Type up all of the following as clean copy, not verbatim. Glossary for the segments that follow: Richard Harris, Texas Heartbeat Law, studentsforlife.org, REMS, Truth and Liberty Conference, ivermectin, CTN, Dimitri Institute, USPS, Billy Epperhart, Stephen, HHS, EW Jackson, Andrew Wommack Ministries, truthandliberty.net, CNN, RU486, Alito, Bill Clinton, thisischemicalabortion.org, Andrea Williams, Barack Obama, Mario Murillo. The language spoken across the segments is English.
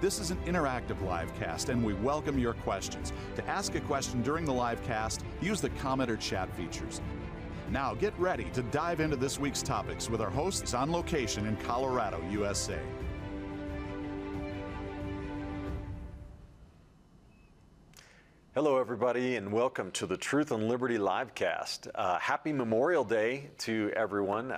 This is an interactive live cast, and we welcome your questions. To ask a question during the live cast, use the comment or chat features. Now get ready to dive into this week's topics with our hosts on location in Colorado, USA. Hello, everybody, and welcome to the Truth and Liberty livecast. Happy Memorial Day to everyone,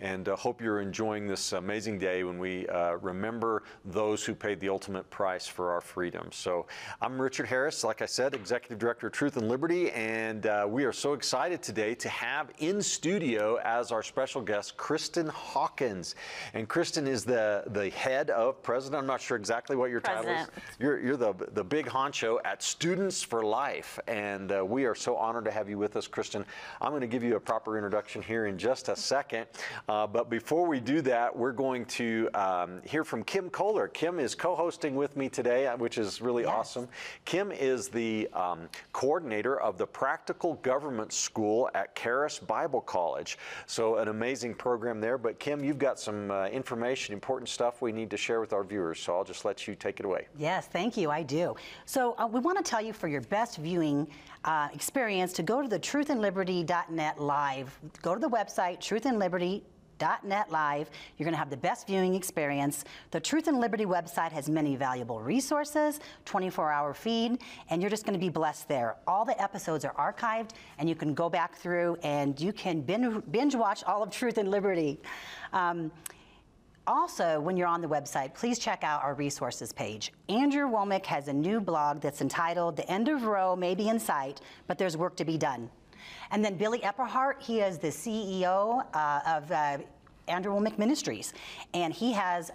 and hope you're enjoying this amazing day when we remember those who paid the ultimate price for our freedom. So I'm Richard Harris, like I said, Executive Director of Truth and Liberty, and we are so excited today to have in studio as our special guest, Kristen Hawkins. And Kristen is the head of president. I'm not sure exactly what your title is. You're the big honcho at Students for Life, and we are so honored to have you with us, Kristen. I'm going to give you a proper introduction here in just a second, but before we do that, we're going to hear from Kim Kohler. Kim is co-hosting with me today, which is really awesome. Kim is the coordinator of the Practical Government School at Charis Bible College, so an amazing program there. But Kim, you've got some information, important stuff we need to share with our viewers, so I'll just let you take it away. Yes, thank you. I do. So we want to tell you, for your best viewing experience, to go to the truthandliberty.net live. Go to the website, truthandliberty.net live. You're going to have the best viewing experience. The Truth and Liberty website has many valuable resources, 24-hour feed, and you're just going to be blessed there. All the episodes are archived, and you can go back through and you can binge watch all of Truth and Liberty. Also, when you're on the website, please check out our resources page. Andrew Wommack has a new blog that's entitled "The End of Roe May Be in Sight, but There's Work to Be Done." And then Billy Epperhart, he is the CEO of Andrew Wommack Ministries, and he has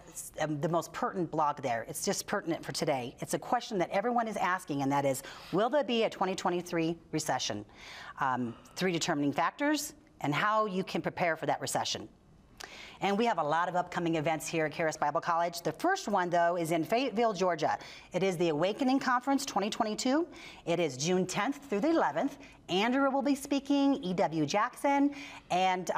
the most pertinent blog there. It's just pertinent for today. It's a question that everyone is asking, and that is, will there be a 2023 recession? Three determining factors, and how you can prepare for that recession. And we have a lot of upcoming events here at Charis Bible College. The first one, though, is in Fayetteville, Georgia. It is the Awakening Conference 2022. It is June 10th through the 11th. Andrew will be speaking, EW Jackson, and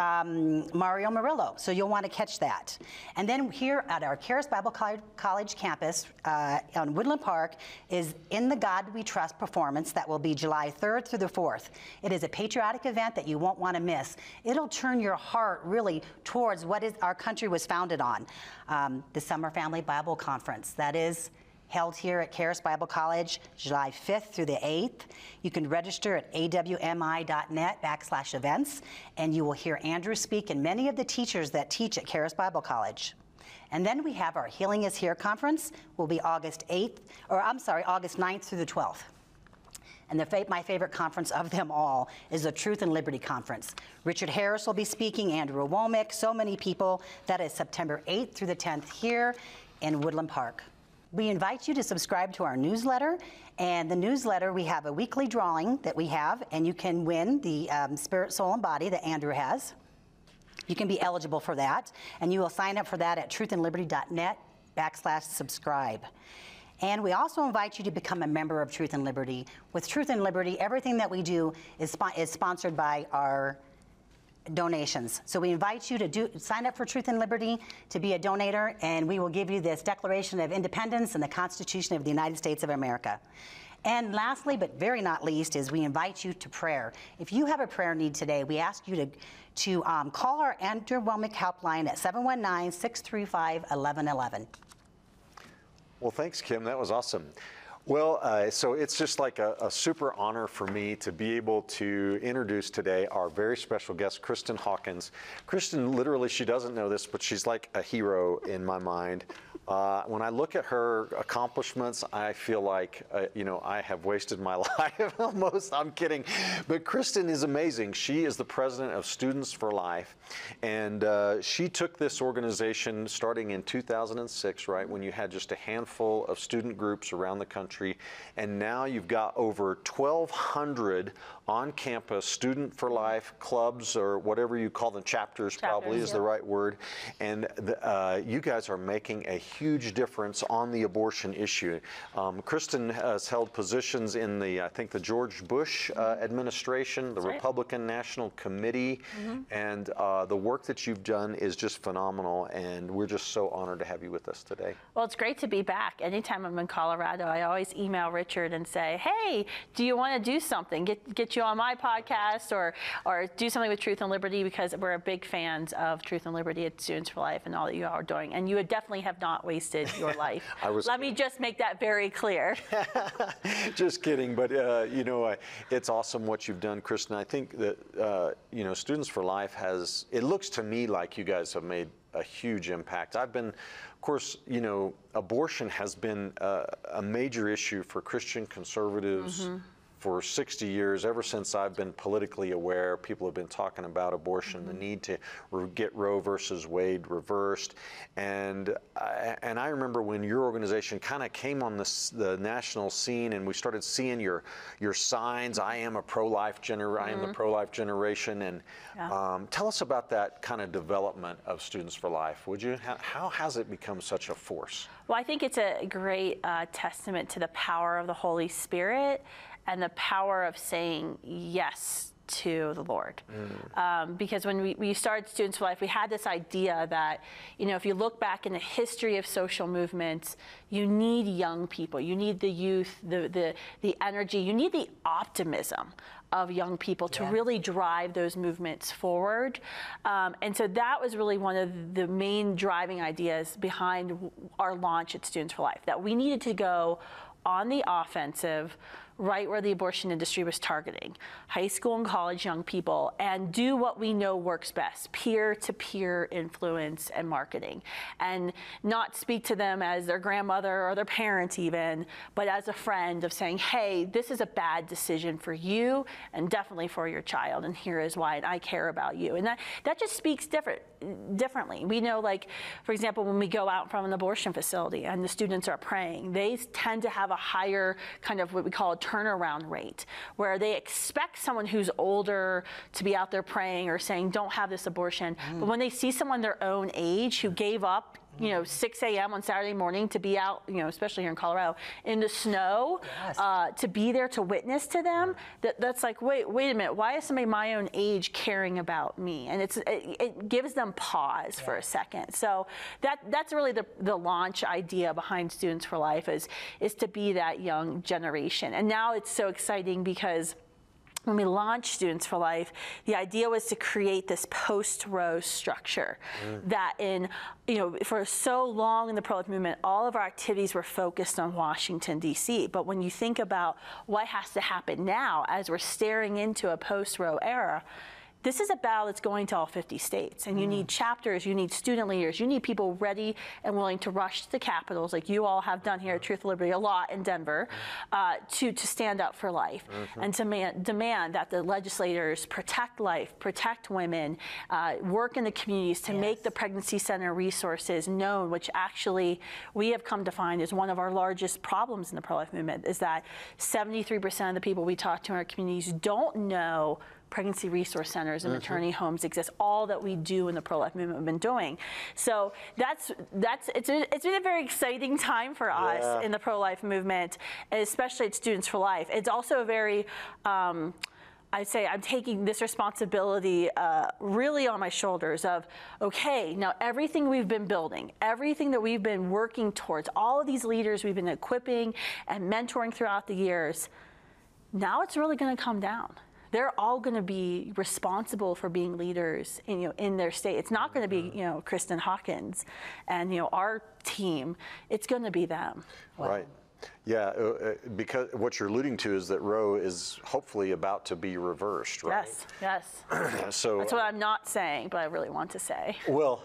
Mario Murillo. So you'll want to catch that. And then here at our Charis Bible College campus on Woodland Park is In the God We Trust performance that will be July 3rd through the 4th. It is a patriotic event that you won't want to miss. It'll turn your heart really towards what is our country was founded on. The Summer Family Bible Conference, that is held here at Charis Bible College, July 5th through the 8th. You can register at awmi.net/events, and you will hear Andrew speak and many of the teachers that teach at Charis Bible College. And then we have our Healing is Here Conference, will be August 9th through the 12th. And my favorite conference of them all is the Truth and Liberty Conference. Richard Harris will be speaking, Andrew Wommack, so many people. That is September 8th through the 10th here in Woodland Park. We invite you to subscribe to our newsletter, and the newsletter, we have a weekly drawing that we have, and you can win the spirit, soul, and body that Andrew has. You can be eligible for that, and you will sign up for that at truthandliberty.net/subscribe. And we also invite you to become a member of Truth and Liberty. With Truth and Liberty, everything that we do is sponsored by our donations. So we invite you to sign up for Truth and Liberty to be a donator, and we will give you this Declaration of Independence and the Constitution of the United States of America. And lastly, but very not least, is we invite you to prayer. If you have a prayer need today, we ask you to call our Andrew Wommack helpline at 719-635-1111. Well, thanks, Kim. That was awesome. Well, so it's just like a super honor for me to be able to introduce today our very special guest, Kristen Hawkins. Kristen, literally, she doesn't know this, but she's like a hero in my mind. When I look at her accomplishments, I feel like, you know, I have wasted my life almost. I'm kidding. But Kristen is amazing. She is the president of Students for Life. And she took this organization starting in 2006, right, when you had just a handful of student groups around the country country. And now you've got over 1,200 on-campus Student for Life clubs, or whatever you call them, chapters probably is the right word. And you guys are making a huge difference on the abortion issue. Kristen has held positions in the, I think, the George Bush administration, the Republican National Committee, and the work that you've done is just phenomenal, and we're just so honored to have you with us today. Well, it's great to be back. Anytime I'm in Colorado, I always email Richard and say, hey, do you want to do something? Get you on my podcast, or do something with Truth and Liberty, because we're a big fans of Truth and Liberty at Students for Life and all that you all are doing. And you definitely have not wasted your life. Let me just make that very clear. Just kidding. But, you know, it's awesome what you've done, Kristen. I think that, you know, Students for Life has, it looks to me like you guys have made a huge impact. I've been, of course, you know, abortion has been a major issue for Christian conservatives for 60 years, ever since I've been politically aware. People have been talking about abortion, the need to get Roe versus Wade reversed. And I remember when your organization kind of came on the national scene, and we started seeing your signs, I am the pro-life generation. And tell us about that kind of development of Students for Life, would you? How has it become such a force? Well, I think it's a great testament to the power of the Holy Spirit and the power of saying yes to the Lord. Because when we started Students for Life, we had this idea that, you know, if you look back in the history of social movements, you need young people, you need the youth, the energy, you need the optimism of young people to really drive those movements forward. And so that was really one of the main driving ideas behind our launch at Students for Life, that we needed to go on the offensive, right where the abortion industry was targeting high school and college young people, and do what we know works best: peer-to-peer influence and marketing, and not speak to them as their grandmother or their parents even, but as a friend, of saying, hey, this is a bad decision for you and definitely for your child, and here is why, and I care about you. And that just speaks differently. We know, like, for example, when we go out from an abortion facility and the students are praying, they tend to have a higher kind of what we call a turnaround rate, where they expect someone who's older to be out there praying or saying, don't have this abortion. But when they see someone their own age who gave up, you know, 6 a.m. on Saturday morning to be out, you know, especially here in Colorado, in the snow, to be there to witness to them, that's like, wait a minute, why is somebody my own age caring about me? And it gives them pause for a second. So that's really the launch idea behind Students for Life, is to be that young generation. And now it's so exciting, because when we launched Students for Life, the idea was to create this post-Roe structure that, in, you know, for so long in the pro-life movement, all of our activities were focused on Washington, D.C. But when you think about what has to happen now as we're staring into a post-Roe era, this is a battle that's going to all 50 states, and you need chapters, you need student leaders, you need people ready and willing to rush to the capitals, like you all have done here at Truth and Liberty a lot in Denver, to stand up for life and to demand that the legislators protect life, protect women, work in the communities to make the pregnancy center resources known, which actually we have come to find is one of our largest problems in the pro-life movement, is that 73% of the people we talk to in our communities don't know pregnancy resource centers and maternity homes exist. All that we do in the pro-life movement have been doing. So it's been a very exciting time for us in the pro-life movement, especially at Students for Life. It's also a very, I'd say I'm taking this responsibility really on my shoulders of, okay, now everything we've been building, everything that we've been working towards, all of these leaders we've been equipping and mentoring throughout the years, now it's really gonna come down. They're all going to be responsible for being leaders in, you know, in their state. It's not going to be, you know, Kristen Hawkins and, you know, our team. It's going to be them. Wow. Right. Yeah, because what you're alluding to is that Roe is hopefully about to be reversed, right? Yes, yes. So that's what I'm not saying, but I really want to say. Well,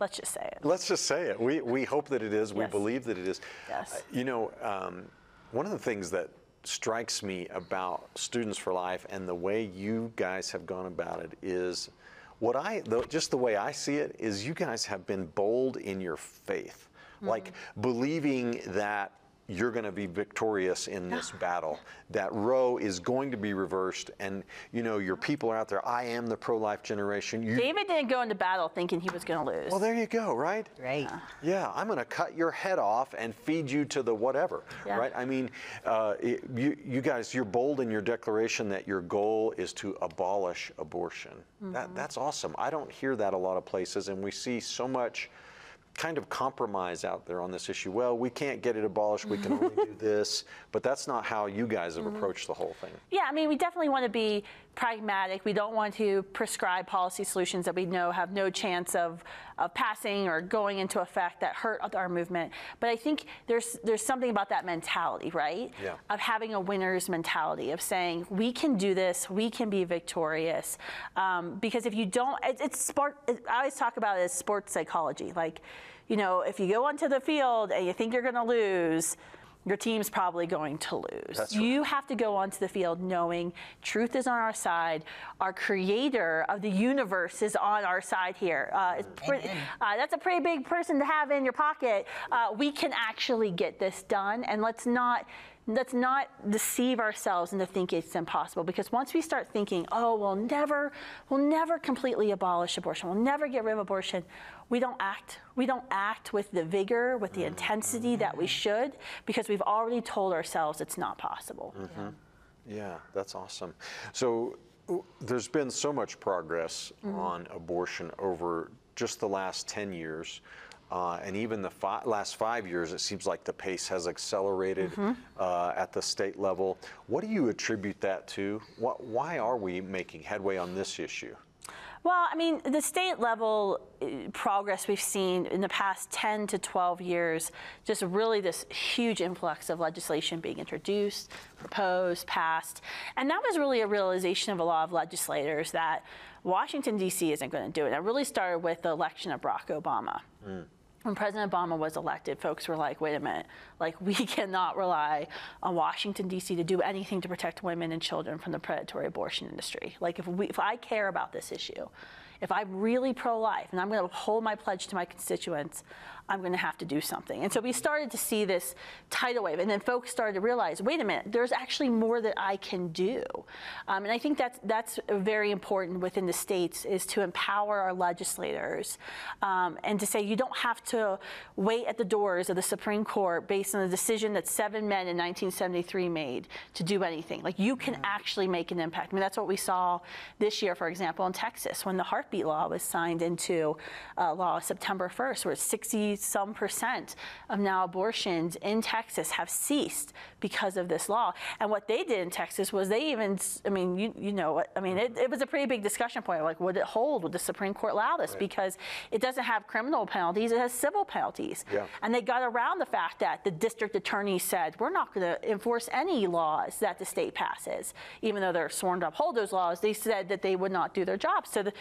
let's just say it. Let's just say it. We hope that it is. We believe that it is. Yes. You know, one of the things that strikes me about Students for Life and the way you guys have gone about it is just the way I see it is you guys have been bold in your faith, like believing that you're going to be victorious in this battle, that Roe is going to be reversed. And, you know, your people are out there. I am the pro-life generation. David didn't go into battle thinking he was going to lose. Well, there you go, right? Right. Yeah, I'm going to cut your head off and feed you to the whatever, right? I mean, you guys, you're bold in your declaration that your goal is to abolish abortion. Mm-hmm. That's awesome. I don't hear that a lot of places, and we see so much kind of compromise out there on this issue. Well, we can't get it abolished, we can only do this, but that's not how you guys have approached the whole thing. Yeah, I mean, we definitely want to be pragmatic. We don't want to prescribe policy solutions that we know have no chance of passing or going into effect that hurt our movement. But I think there's something about that mentality, right? Yeah. Of having a winner's mentality, of saying, we can do this, we can be victorious. Because if you don't, I always talk about it as sports psychology. Like, you know, if you go onto the field and you think you're going to lose, your team's probably going to lose. That's right. You have to go onto the field knowing truth is on our side. Our creator of the universe is on our side here. That's a pretty big person to have in your pocket. We can actually get this done, and let's not deceive ourselves into thinking it's impossible, because once we start thinking, oh, we'll never completely abolish abortion, we'll never get rid of abortion, we don't act. We don't act with the vigor, with the intensity that we should, because we've already told ourselves it's not possible. Mm-hmm. Yeah, that's awesome. So there's been so much progress on abortion over just the last 10 years. And even the last 5 years, it seems like the pace has accelerated at the state level. What do you attribute that to? Why are we making headway on this issue? Well, I mean, the state level progress we've seen in the past 10 to 12 years, just really this huge influx of legislation being introduced, proposed, passed. And that was really a realization of a lot of legislators that Washington, D.C. isn't going to do it. It really started with the election of Barack Obama. Mm. When President Obama was elected, folks were like, wait a minute, like, we cannot rely on Washington, D.C. to do anything to protect women and children from the predatory abortion industry. Like, if I care about this issue, if I'm really pro-life and I'm going to hold my pledge to my constituents, I'm going to have to do something. And so we started to see this tidal wave, and then folks started to realize, wait a minute, there's actually more that I can do. And I think that's very important within the states, is to empower our legislators and to say, you don't have to wait at the doors of the Supreme Court based on the decision that 7 men in 1973 made to do anything. Like, you can actually make an impact. I mean, that's what we saw this year, for example, in Texas, when the Heartbeat Law was signed into law September 1st, where 60-some% of now abortions in Texas have ceased because of this law. And what they did in Texas was they even, I mean, you know, I mean, it was a pretty big discussion point. Like, would it hold? Would the Supreme Court allow this? Right. Because it doesn't have criminal penalties, it has civil penalties. Yeah. And they got around the fact that the district attorney said, we're not going to enforce any laws that the state passes. Even though they're sworn to uphold those laws, they said that they would not do their job. So the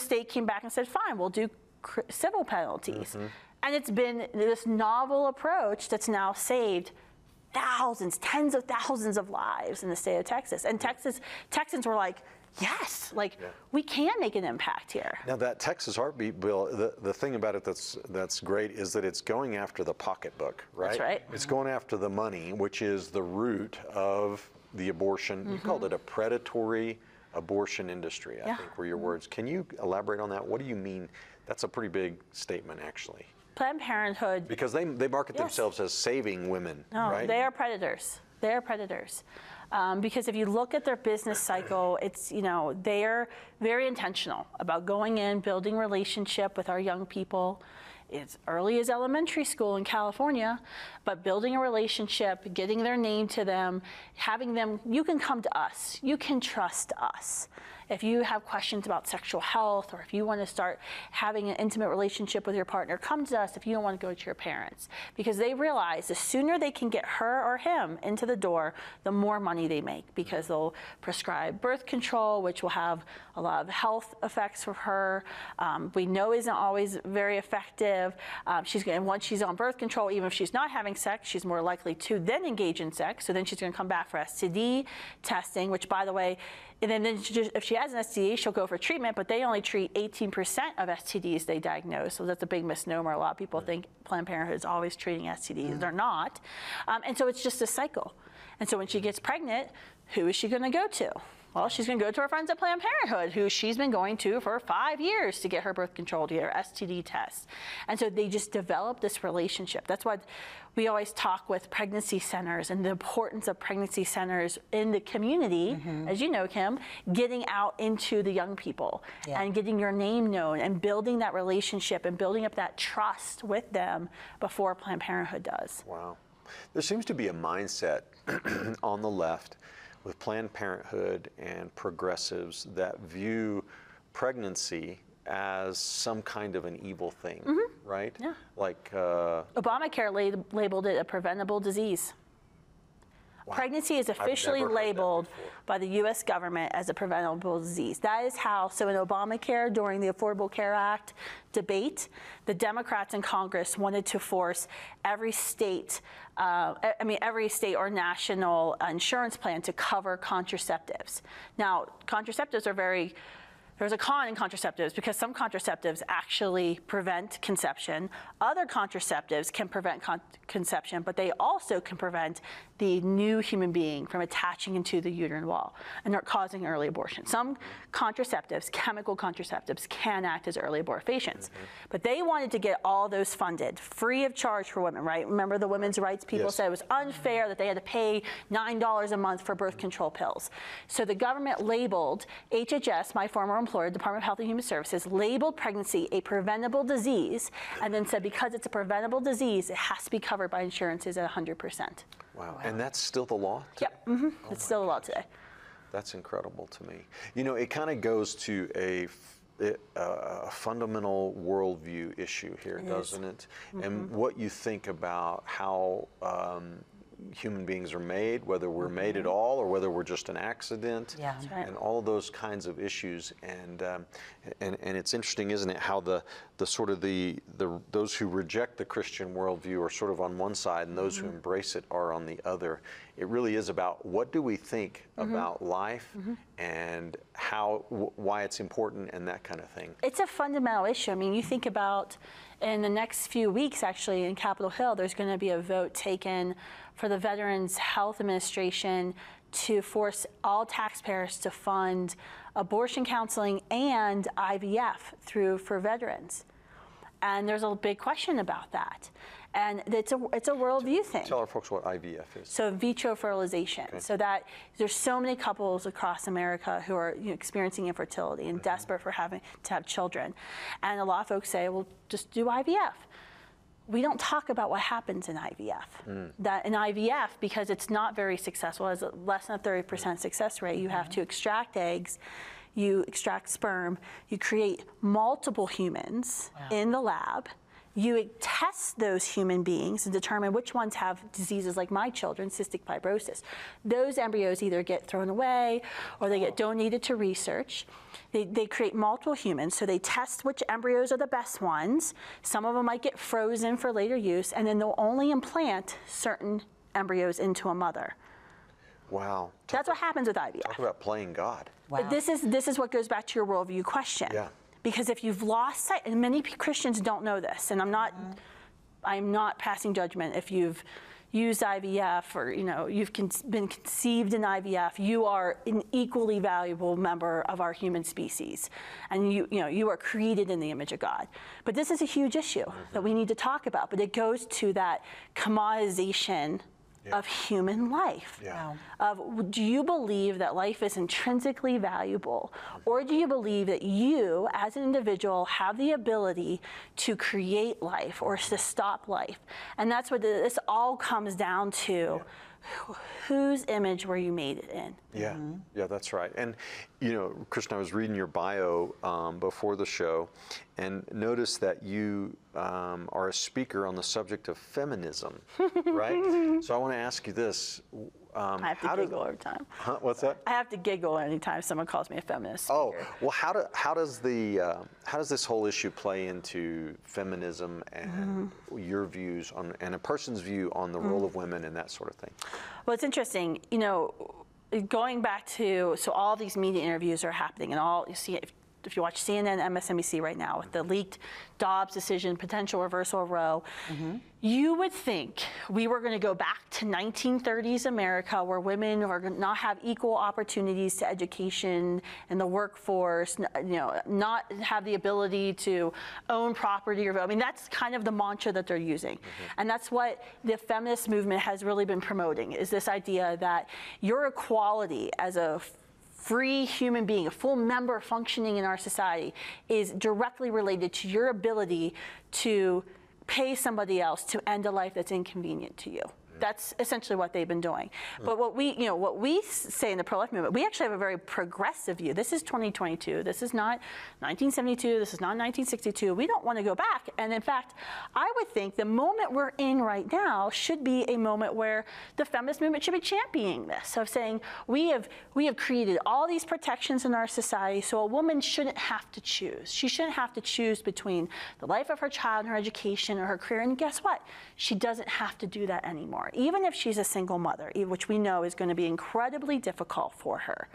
state came back and said, fine, we'll do civil penalties. Mm-hmm. And it's been this novel approach that's now saved thousands, tens of thousands of lives in the state of Texas. And Texans were like, yes, like, we can make an impact here. Now, that Texas Heartbeat Bill, the thing about it that's great is that it's going after the pocketbook, right? That's right. It's going after the money, which is the root of the abortion. You called it a predatory abortion industry, I think were your words. Can you elaborate on that? What do you mean? That's a pretty big statement, actually. Planned Parenthood. Because they market themselves as saving women, right? No, they are predators. They are predators. Because if you look at their business cycle, it's, you know, they are very intentional about going in, building relationship with our young people as early as elementary school in California, but building a relationship, getting their name to them, having them, you can come to us, you can trust us. If you have questions about sexual health, or if you want to start having an intimate relationship with your partner, come to us. If you don't want to go to your parents. Because they realize the sooner they can get her or him into the door, the more money they make, because they'll prescribe birth control, which will have a lot of health effects for her. We know isn't always very effective. Once she's on birth control, even if she's not having sex, she's more likely to then engage in sex. So then she's going to come back for STD testing, which, by the way, and then if she she has an STD, she'll go for treatment, but they only treat 18% of STDs they diagnose. So that's a big misnomer. A lot of people think Planned Parenthood is always treating STDs. They're not. And so it's just a cycle. And so when she gets pregnant, who is she going to go to? Well, she's going to go to her friends at Planned Parenthood, who she's been going to for 5 years to get her birth control, to get her STD test. And so they just develop this relationship. That's why we always talk with pregnancy centers and the importance of pregnancy centers in the community, as you know, Kim, getting out into the young people and getting your name known and building that relationship and building up that trust with them before Planned Parenthood does. Wow. There seems to be a mindset on the left with Planned Parenthood and progressives that view pregnancy as some kind of an evil thing, right? Yeah. Like Obamacare labeled it a preventable disease. Wow. Pregnancy is officially labeled by the U.S. government as a preventable disease. That is how, so in Obamacare, during the Affordable Care Act debate, the Democrats in Congress wanted to force every state every state or national insurance plan to cover contraceptives. Now, contraceptives are very, there's a con in contraceptives because some contraceptives actually prevent conception. Other contraceptives can prevent conception, but they also can prevent the new human being from attaching into the uterine wall and they're causing early abortion. Some contraceptives, chemical contraceptives, can act as early abortifacients. But they wanted to get all those funded free of charge for women, right? Remember the women's rights people said it was unfair that they had to pay $9 a month for birth control pills. So the government labeled HHS, my former employer, Department of Health and Human Services, labeled pregnancy a preventable disease and then said because it's a preventable disease, it has to be covered by insurances at 100%. Wow. And that's still the law today? Yep. Oh, it's still the law today. That's incredible to me. You know, it kind of goes to a fundamental worldview issue here, doesn't it? And what you think about how human beings are made, whether we're made at all or whether we're just an accident, and all those kinds of issues. And it's interesting, isn't it, how the those who reject the Christian worldview are sort of on one side and those who embrace it are on the other. It really is about what do we think about life and how, why it's important and that kind of thing. It's a fundamental issue. I mean, you think about in the next few weeks, actually, in Capitol Hill, there's going to be a vote taken for the Veterans Health Administration to force all taxpayers to fund abortion counseling and IVF for veterans. And there's a big question about that. And it's a worldview thing. Tell our folks what IVF is. So in vitro fertilization. Okay. So that there's so many couples across America who are experiencing infertility and desperate for having children. And a lot of folks say, well, just do IVF. We don't talk about what happens in IVF. That in IVF, because it's not very successful, has less than a 30% success rate, you have to extract eggs, you extract sperm, you create multiple humans in the lab, you test those human beings and determine which ones have diseases like my children, cystic fibrosis. Those embryos either get thrown away or they get donated to research. They create multiple humans, so they test which embryos are the best ones. Some of them might get frozen for later use, and then they'll only implant certain embryos into a mother. Wow. That's what happens with IVF. Talk about playing God. Wow. This is what goes back to your worldview question. Yeah. Because if you've lost sight, and many Christians don't know this, and I'm not passing judgment. If you've used IVF or you've been conceived in IVF, you are an equally valuable member of our human species, and you are created in the image of God. But this is a huge issue that we need to talk about. But it goes to that commoditization of human life. Of, do you believe that life is intrinsically valuable, or do you believe that you as an individual have the ability to create life or to stop life? And that's what this all comes down to. Whose image were you made in? Yeah, yeah, that's right. And, Kristen, I was reading your bio before the show and noticed that you are a speaker on the subject of feminism, right? So I want to ask you this. I have to giggle every time. Huh, what's that? I have to giggle anytime someone calls me a feminist. Oh, well, how does this whole issue play into feminism and your views on, and a person's view on the role of women and that sort of thing? Well, it's interesting. going back to, so all these media interviews are happening, and all you see, if you watch CNN, MSNBC right now, with the leaked Dobbs decision, potential reversal of Roe, you would think we were going to go back to 1930s America, where women are going to not have equal opportunities to education and the workforce, you know, not have the ability to own property or vote. I mean, that's kind of the mantra that they're using. And that's what the feminist movement has really been promoting, is this idea that your equality as a free human being, a full member functioning in our society, is directly related to your ability to pay somebody else to end a life that's inconvenient to you. That's essentially what they've been doing. But what we, you know, what we say in the pro-life movement, we actually have a very progressive view. This is 2022. This is not 1972. This is not 1962. We don't want to go back. And in fact, I would think the moment we're in right now should be a moment where the feminist movement should be championing this, of saying we have created all these protections in our society, so a woman shouldn't have to choose. She shouldn't have to choose between the life of her child and her education or her career. And guess what? She doesn't have to do that anymore. Even if she's a single mother, which we know is going to be incredibly difficult for her,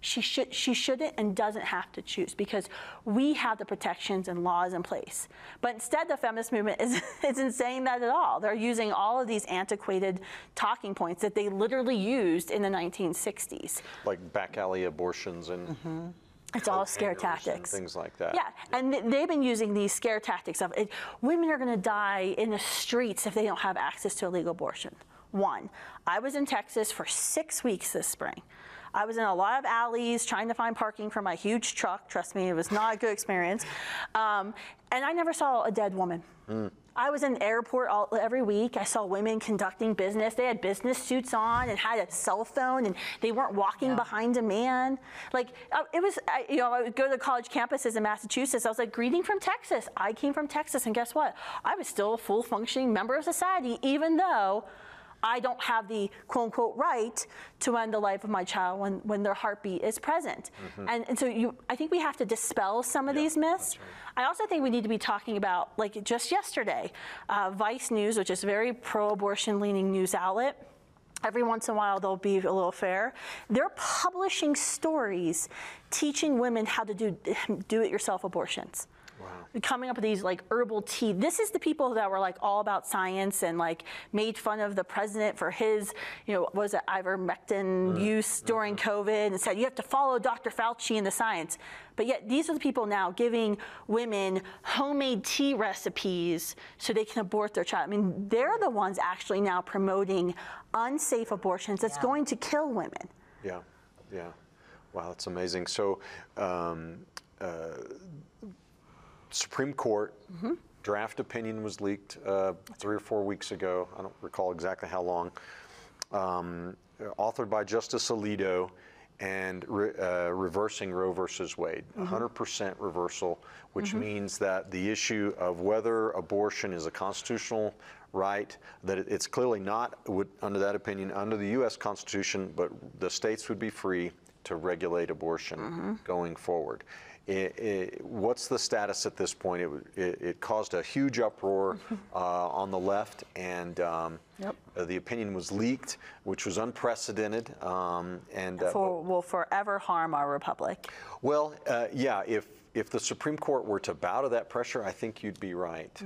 she shouldn't and doesn't have to choose, because we have the protections and laws in place. But instead, the feminist movement isn't saying that at all. They're using all of these antiquated talking points that they literally used in the 1960s. Like back alley abortions and... It's all scare tactics. Things like that. Yeah, and they've been using these scare tactics of women are going to die in the streets if they don't have access to a legal abortion. One, I was in Texas for 6 weeks this spring. I was in a lot of alleys trying to find parking for my huge truck. Trust me, it was not a good experience. And I never saw a dead woman. I was in the airport every week. I saw women conducting business. They had business suits on and had a cell phone, and they weren't walking behind a man. Like, it was, I would go to the college campuses in Massachusetts. I was like, greeting from Texas. I came from Texas, and guess what? I was still a full functioning member of society, even though I don't have the quote unquote right to end the life of my child when their heartbeat is present. And so I think we have to dispel some of these myths. I also think we need to be talking about, like just yesterday, Vice News, which is a very pro-abortion leaning news outlet, every once in a while they'll be a little fair. They're publishing stories teaching women how to do do-it-yourself abortions. Coming up with these like herbal tea. This is the people that were like all about science and like made fun of the president for his, was it ivermectin use during COVID, and said you have to follow Dr. Fauci and the science. But yet these are the people now giving women homemade tea recipes so they can abort their child. I mean, they're the ones actually now promoting unsafe abortions that's going to kill women. Wow, that's amazing. So, Supreme Court draft opinion was leaked 3 or 4 weeks ago. I don't recall exactly how long. Authored by Justice Alito, and reversing Roe versus Wade, 100% reversal, which means that the issue of whether abortion is a constitutional right, that it's clearly not, under that opinion, under the U.S. Constitution, but the states would be free to regulate abortion going forward. What's the status at this point? It caused a huge uproar on the left, and the opinion was leaked, which was unprecedented, will forever harm our republic. Well, if the Supreme Court were to bow to that pressure, I think you'd be right.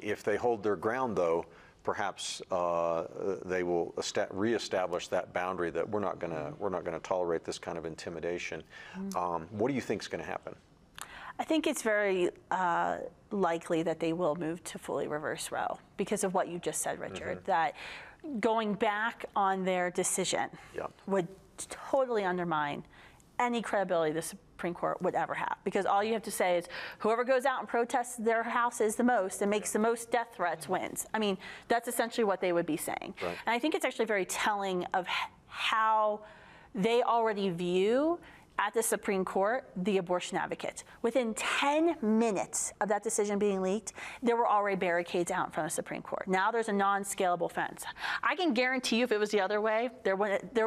If they hold their ground, though, perhaps they will reestablish that boundary that we're not gonna tolerate this kind of intimidation. What do you think is going to happen? I think it's very likely that they will move to fully reverse Roe because of what you just said, Richard. That going back on their decision would totally undermine any credibility the Supreme Court would ever have, because all you have to say is whoever goes out and protests their houses the most and makes the most death threats wins. I mean, that's essentially what they would be saying. Right. And I think it's actually very telling of how they already view at the Supreme Court, the abortion advocates. Within 10 minutes of that decision being leaked, there were already barricades out in front of the Supreme Court. Now there's a non-scalable fence. I can guarantee you if it was the other way, there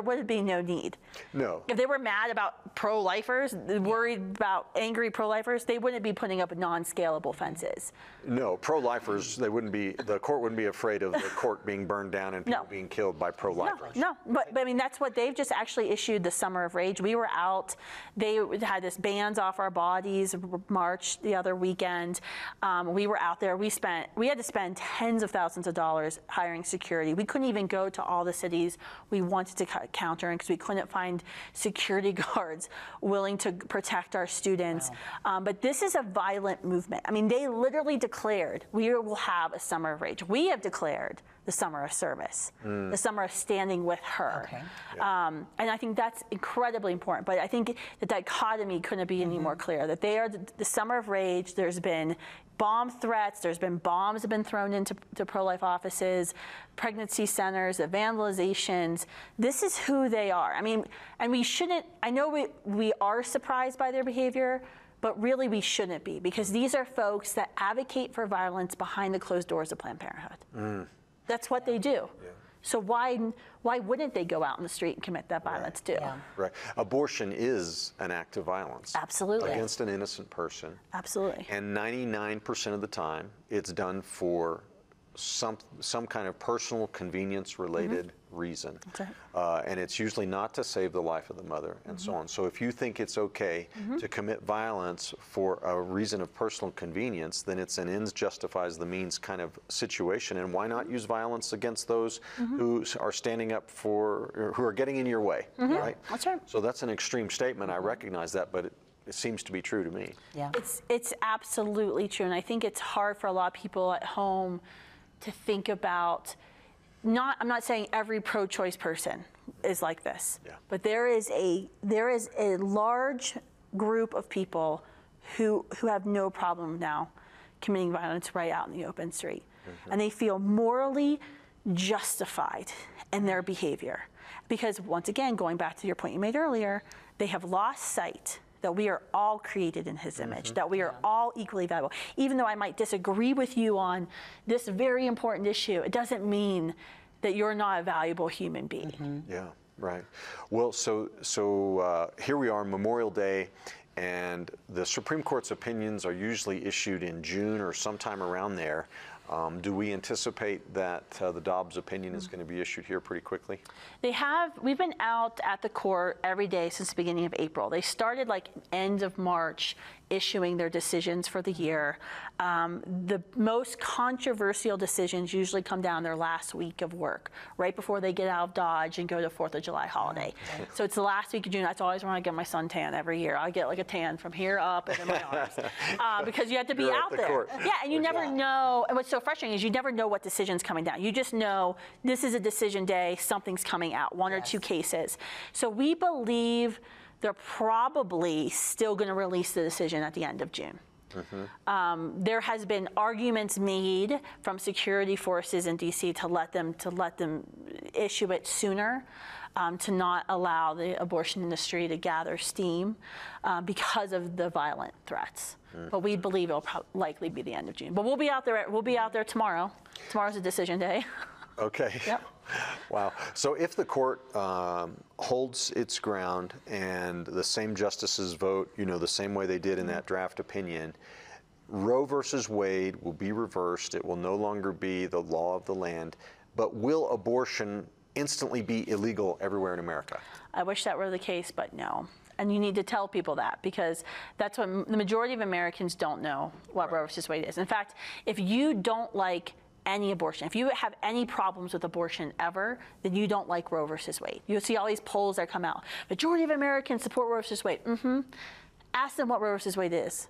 would be no need. No. If they were mad about pro-lifers, worried about angry pro-lifers, they wouldn't be putting up non-scalable fences. No, pro-lifers, they wouldn't be, the court wouldn't be afraid of the court being burned down and people being killed by pro-lifers. No, no. But I mean, that's what they've just actually issued the Summer of Rage. We were out. They had this bands off our bodies march the other weekend. We were out there. We had to spend tens of thousands of dollars hiring security. We couldn't even go to all the cities we wanted to counter in because we couldn't find security guards willing to protect our students. Wow. But this is a violent movement. I mean, they literally declared we will have a Summer of Rage. We have declared the Summer of Service, the Summer of Standing With Her. Okay. Yeah. And I think that's incredibly important, but I think the dichotomy couldn't be any more clear, that they are the Summer of Rage. There's been bomb threats, there's been bombs have been thrown into pro-life offices, pregnancy centers, the vandalizations. This is who they are. I mean, and we shouldn't, I know we are surprised by their behavior, but really we shouldn't be, because these are folks that advocate for violence behind the closed doors of Planned Parenthood. That's what they do. Yeah. So why wouldn't they go out in the street and commit that violence too? Yeah. Right. Abortion is an act of violence. Absolutely. Against an innocent person. Absolutely. And 99% of the time, it's done for some kind of personal convenience related reason. That's right. And it's usually not to save the life of the mother and so on. So if you think it's okay to commit violence for a reason of personal convenience, then it's an ends justifies the means kind of situation. And why not use violence against those who are standing up for, or who are getting in your way, right? That's right. So that's an extreme statement. I recognize that, but it seems to be true to me. Yeah. It's absolutely true. And I think it's hard for a lot of people at home to think about. I'm not saying every pro-choice person is like this, but there is a large group of people who have no problem now committing violence right out in the open street, and they feel morally justified in their behavior, because once again, going back to your point you made earlier, they have lost sight that we are all created in His image, that we are all equally valuable. Even though I might disagree with you on this very important issue, it doesn't mean that you're not a valuable human being. Yeah, right. Well, so here we are, Memorial Day, and the Supreme Court's opinions are usually issued in June or sometime around there. Do we anticipate that the Dobbs opinion is going to be issued here pretty quickly? They have. We've been out at the court every day since the beginning of April. They started like end of March issuing their decisions for the year. The most controversial decisions usually come down their last week of work, right before they get out of Dodge and go to 4th of July holiday. So it's the last week of June. That's always when I get my suntan every year. I get like a tan from here up and in my arms because you have to be out there. Court. Yeah, and you never know. And what's so frustrating is you never know what decision's coming down. You just know this is a decision day, something's coming out, one or two cases. So we believe they're probably still going to release the decision at the end of June. There has been arguments made from security forces in D.C. to let them issue it sooner, to not allow the abortion industry to gather steam because of the violent threats. But we believe it'll likely be the end of June. But we'll be out there. We'll be out there tomorrow. Tomorrow's a decision day. Okay. Yep. Wow. So if the court holds its ground and the same justices vote, you know, the same way they did in that draft opinion, Roe versus Wade will be reversed. It will no longer be the law of the land. But will abortion instantly be illegal everywhere in America? I wish that were the case, but no. And you need to tell people that, because that's what the majority of Americans don't know what Roe versus Wade is. In fact, if you don't like any abortion, if you have any problems with abortion ever, then you don't like Roe versus Wade. You'll see all these polls that come out. Majority of Americans support Roe versus Wade. Ask them what Roe versus Wade is,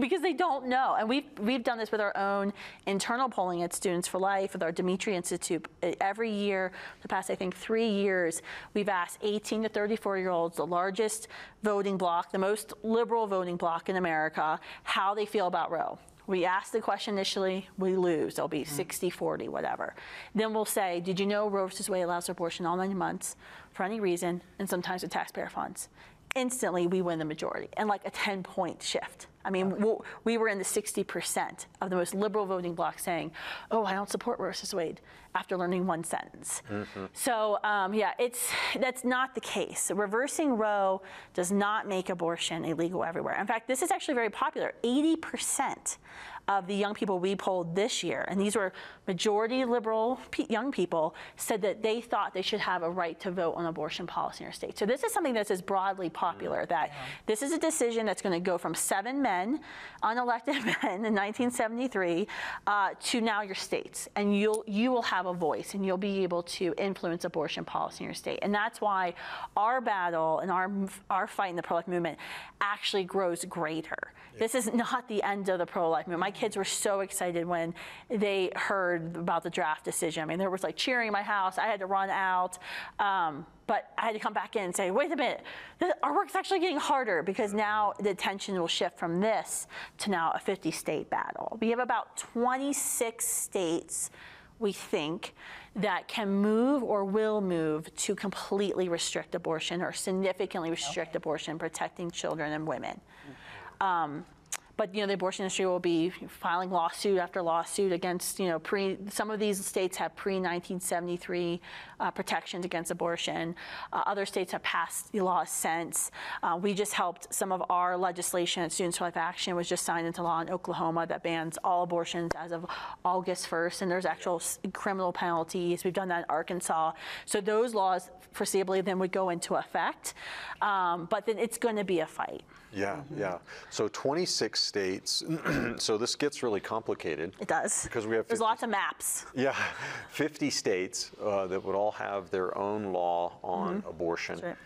because they don't know. And we've done this with our own internal polling at Students for Life, with our Dimitri Institute. Every year, the past, I think, 3 years, we've asked 18 to 34-year-olds, the largest voting bloc, the most liberal voting bloc in America, how they feel about Roe. We ask the question initially, we lose. It'll be 60-40, whatever. Then we'll say, did you know Roe versus Wade allows abortion all 9 months for any reason, and sometimes with taxpayer funds? instantly we win the majority, and like a 10-point shift. I mean, we were in the 60% of the most liberal voting bloc saying, oh, I don't support Roe v. Wade, after learning one sentence. Mm-hmm. So yeah, that's not the case. Reversing Roe does not make abortion illegal everywhere. In fact, this is actually very popular. 80% of the young people we polled this year, and these were majority liberal young people, said that they thought they should have a right to vote on abortion policy in their state. So this is something that's as broadly popular, that this is a decision that's going to go from 7 men, unelected men in 1973, to now your states, and you will have a voice, and you'll be able to influence abortion policy in your state. And that's why our battle and our fight in the pro-life movement actually grows greater. Yeah. This is not the end of the pro-life movement. My kids were so excited when they heard about the draft decision. I mean, there was like cheering in my house. I had to run out. But I had to come back in and say, wait a minute, our work's actually getting harder, because now the attention will shift from this to now a 50-state battle. We have about 26 states, we think, that can move or will move to completely restrict abortion or significantly restrict abortion, protecting children and women. But you know, the abortion industry will be filing lawsuit after lawsuit against, you know, some of these states have pre-1973 protections against abortion. Other states have passed the laws since. We just helped some of our legislation at Students for Life Action was just signed into law in Oklahoma that bans all abortions as of August 1st, and there's actual criminal penalties. We've done that in Arkansas. So those laws foreseeably then would go into effect, but then it's going to be a fight. Yeah, yeah. So 26 states, so this gets really complicated. It does. Because we have there's lots of maps. Yeah, 50 states that would all have their own law on abortion. That's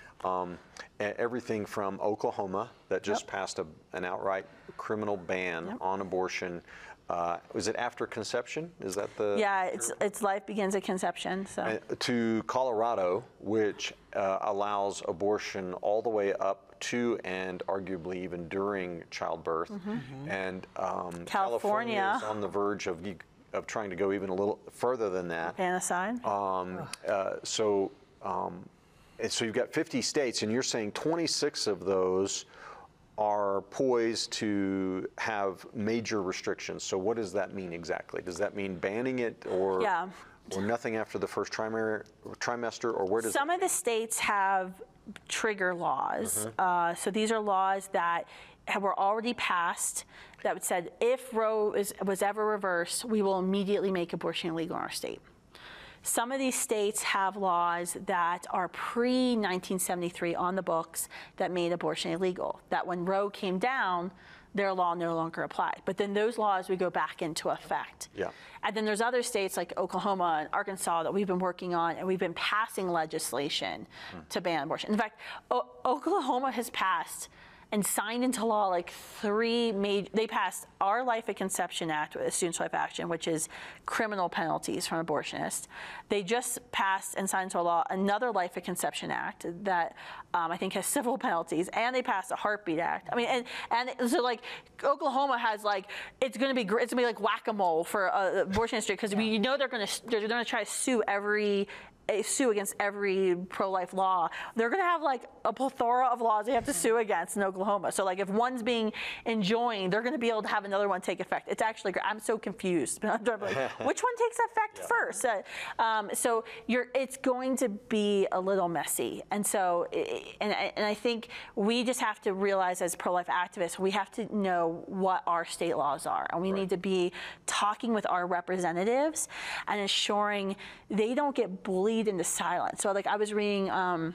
right. Everything from Oklahoma, that just passed an outright criminal ban on abortion. Was it after conception? Is that the? Yeah, it's life begins at conception. So to Colorado, which allows abortion all the way up to and arguably even during childbirth, and California is on the verge of trying to go even a little further than that. Infanticide. So you've got 50 states, and you're saying 26 of those are poised to have major restrictions. So what does that mean exactly? Does that mean banning it, or or nothing after the first trimester, or where does some of the states have trigger laws? So these are laws that were already passed that would said if Roe was ever reversed, we will immediately make abortion illegal in our state. Some of these states have laws that are pre-1973 on the books that made abortion illegal, that when Roe came down, their law no longer applied. But then those laws would go back into effect. Yeah. And then there's other states like Oklahoma and Arkansas that we've been working on, and we've been passing legislation to ban abortion. In fact, Oklahoma has passed and signed into law like they passed our Life at Conception Act with Students for Life Action, which is criminal penalties from abortionists. They just passed and signed into law another Life at Conception Act that I think has civil penalties, and they passed a Heartbeat Act. I mean, and so like Oklahoma has like, it's gonna be like whack-a-mole for abortion industry, because we know they're gonna try to sue against every pro-life law. They're going to have like a plethora of laws they have to sue against in Oklahoma. So like if one's being enjoined, they're going to be able to have another one take effect. It's actually great. I'm so confused. I'm like, which one takes effect first? So it's going to be a little messy. And so, and I think we just have to realize as pro-life activists, we have to know what our state laws are. And we need to be talking with our representatives and ensuring they don't get bullied into silence. So like I was reading, well,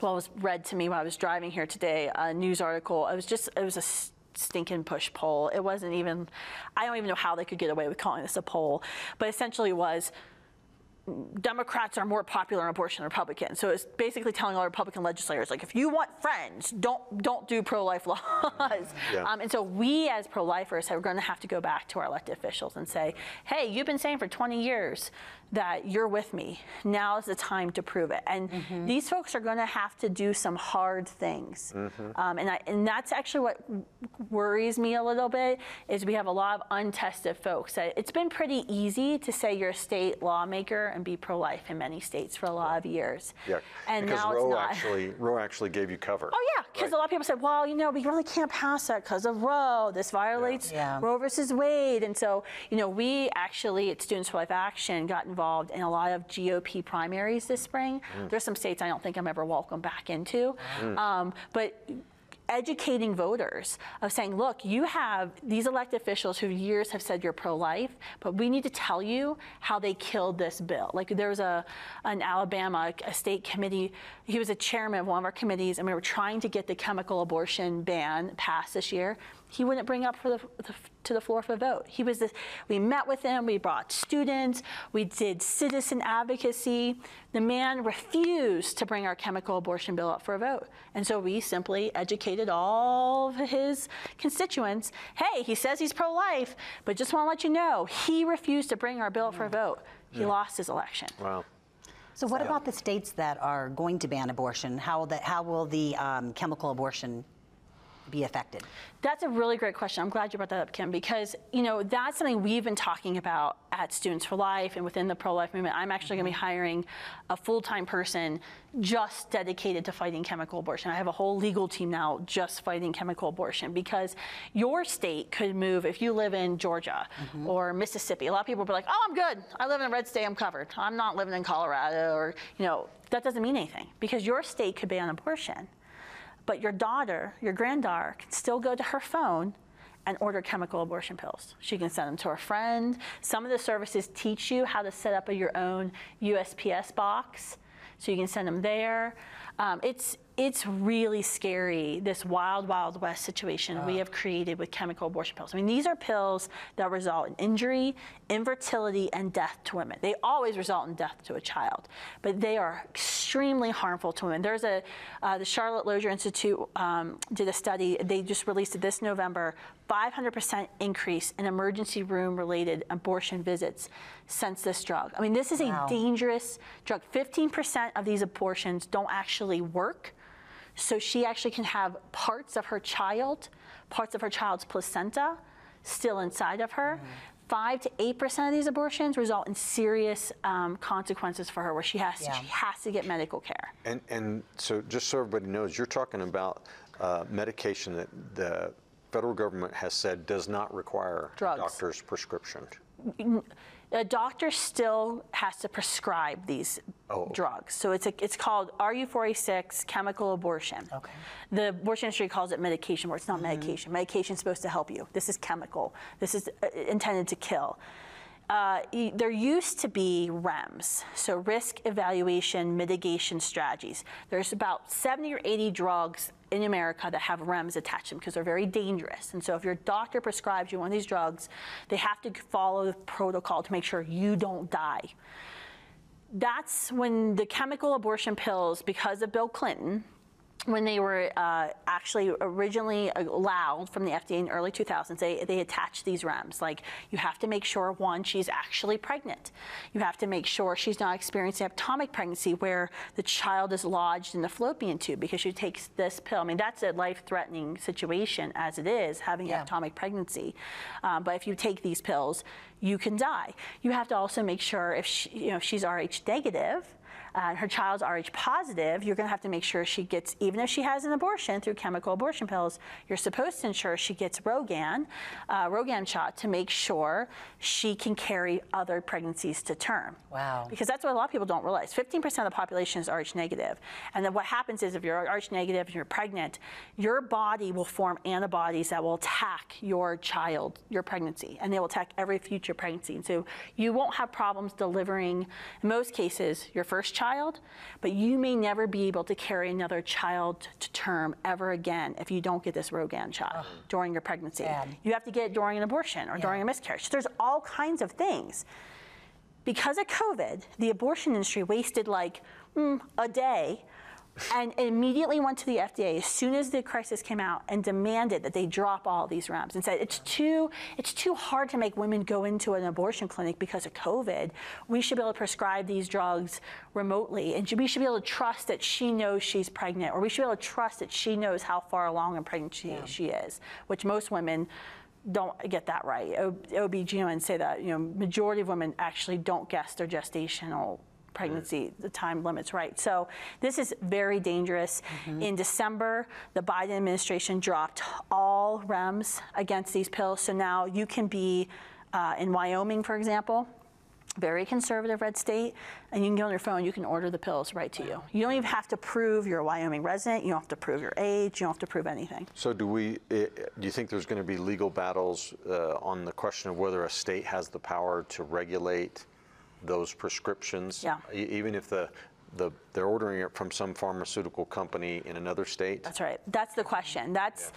it was read to me while I was driving here today, a news article. It was a stinking push poll. It wasn't even, I don't even know how they could get away with calling this a poll, but essentially it was, Democrats are more popular on abortion than Republicans. So it's basically telling all Republican legislators, like, if you want friends, don't do pro-life laws. And so we as pro-lifers are going to have to go back to our elected officials and say, hey, you've been saying for 20 years that you're with me. Now is the time to prove it. And these folks are going to have to do some hard things. And that's actually what worries me a little bit, is we have a lot of untested folks. It's been pretty easy to say you're a state lawmaker and be pro-life in many states for a lot of years. Yeah, and because now Roe actually gave you cover. Oh yeah, because a lot of people said, well, you know, we really can't pass that because of Roe. This violates Roe versus Wade. And so, you know, we actually at Students for Life Action got involved in a lot of GOP primaries this spring. There's some states I don't think I'm ever welcome back into. But educating voters of saying, look, you have these elected officials who years have said you're pro-life, but we need to tell you how they killed this bill. Like there was an Alabama, a state committee, he was a chairman of one of our committees, and we were trying to get the chemical abortion ban passed this year. He wouldn't bring up to the floor for a vote. He was this, we met with him, we brought students, we did citizen advocacy. The man refused to bring our chemical abortion bill up for a vote. And so we simply educated all of his constituents. Hey, he says he's pro-life, but just want to let you know, he refused to bring our bill up for a vote. He lost his election. Wow. So what about the states that are going to ban abortion? How will the chemical abortion be affected? That's a really great question. I'm glad you brought that up, Kim, because you know that's something we've been talking about at Students for Life and within the pro-life movement. I'm actually going to be hiring a full-time person just dedicated to fighting chemical abortion. I have a whole legal team now just fighting chemical abortion, because your state could move, if you live in Georgia or Mississippi, a lot of people will be like, oh, I'm good. I live in a red state, I'm covered. I'm not living in Colorado, or, you know, that doesn't mean anything, because your state could ban abortion. But your daughter, your granddaughter, can still go to her phone and order chemical abortion pills. She can send them to her friend. Some of the services teach you how to set up your own USPS box, so you can send them there. It's really scary, this wild, wild west situation we have created with chemical abortion pills. I mean, these are pills that result in injury, infertility, and death to women. They always result in death to a child, but they are extremely harmful to women. There's the Charlotte Lozier Institute did a study, they just released it this November, 500% increase in emergency room-related abortion visits since this drug. I mean, this is a dangerous drug. 15% of these abortions don't actually work. So she actually can have parts of her child's placenta still inside of her. 5 to 8% of these abortions result in serious consequences for her, where she has to get medical care. And so just so everybody knows, you're talking about medication that the federal government has said does not require a doctor's prescription. A doctor still has to prescribe these drugs. So it's called RU486 chemical abortion. Okay. The abortion industry calls it medication, where it's not medication. Medication's supposed to help you. This is chemical. This is intended to kill. There used to be REMS, so risk evaluation mitigation strategies. There's about 70 or 80 drugs in America that have REMS attached to them because they're very dangerous. And so if your doctor prescribes you one of these drugs, they have to follow the protocol to make sure you don't die. That's when the chemical abortion pills, because of Bill Clinton, when they were actually originally allowed from the FDA in the early 2000s, they attached these REMS. Like, you have to make sure, one, she's actually pregnant. You have to make sure she's not experiencing ectopic pregnancy, where the child is lodged in the fallopian tube because she takes this pill. I mean, that's a life-threatening situation as it is, having ectopic pregnancy. But if you take these pills, you can die. You have to also make sure if she, you know, if she's Rh negative, and her child's Rh positive, you're going to have to make sure she gets, even if she has an abortion through chemical abortion pills, you're supposed to ensure she gets RhoGAM shot to make sure she can carry other pregnancies to term. Wow. Because that's what a lot of people don't realize. 15% of the population is Rh negative. And then what happens is, if you're Rh negative and you're pregnant, your body will form antibodies that will attack your child, your pregnancy, and they will attack every future pregnancy. And so you won't have problems delivering, in most cases, your first child, but you may never be able to carry another child to term ever again if you don't get this RhoGAM shot during your pregnancy. You have to get it during an abortion or during a miscarriage. There's all kinds of things. Because of COVID, the abortion industry wasted like a day and immediately went to the FDA as soon as the crisis came out and demanded that they drop all these REMS, and said it's too hard to make women go into an abortion clinic because of COVID. We should be able to prescribe these drugs remotely, and we should be able to trust that she knows she's pregnant, or we should be able to trust that she knows how far along in pregnancy she is, which most women don't get that right. OBGYNs say that, you know, majority of women actually don't guess their gestational pregnancy, the time limits, right? So this is very dangerous. Mm-hmm. In December, the Biden administration dropped all REMS against these pills. So now you can be in Wyoming, for example, very conservative red state, and you can get on your phone, you can order the pills right to you. You don't even have to prove you're a Wyoming resident, you don't have to prove your age, you don't have to prove anything. So do you think there's going to be legal battles on the question of whether a state has the power to regulate those prescriptions? Yeah. Even if they're ordering it from some pharmaceutical company in another state? That's right. That's the question. That's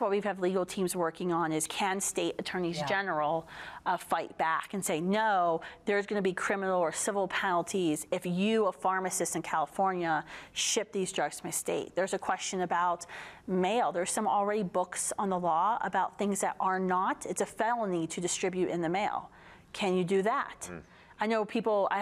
what we have legal teams working on, is can state attorneys general fight back and say, no, there's going to be criminal or civil penalties if you, a pharmacist in California, ship these drugs to my state. There's a question about mail. There's some already books on the law about things that are not. It's a felony to distribute in the mail. Can you do that? Mm. I know people, I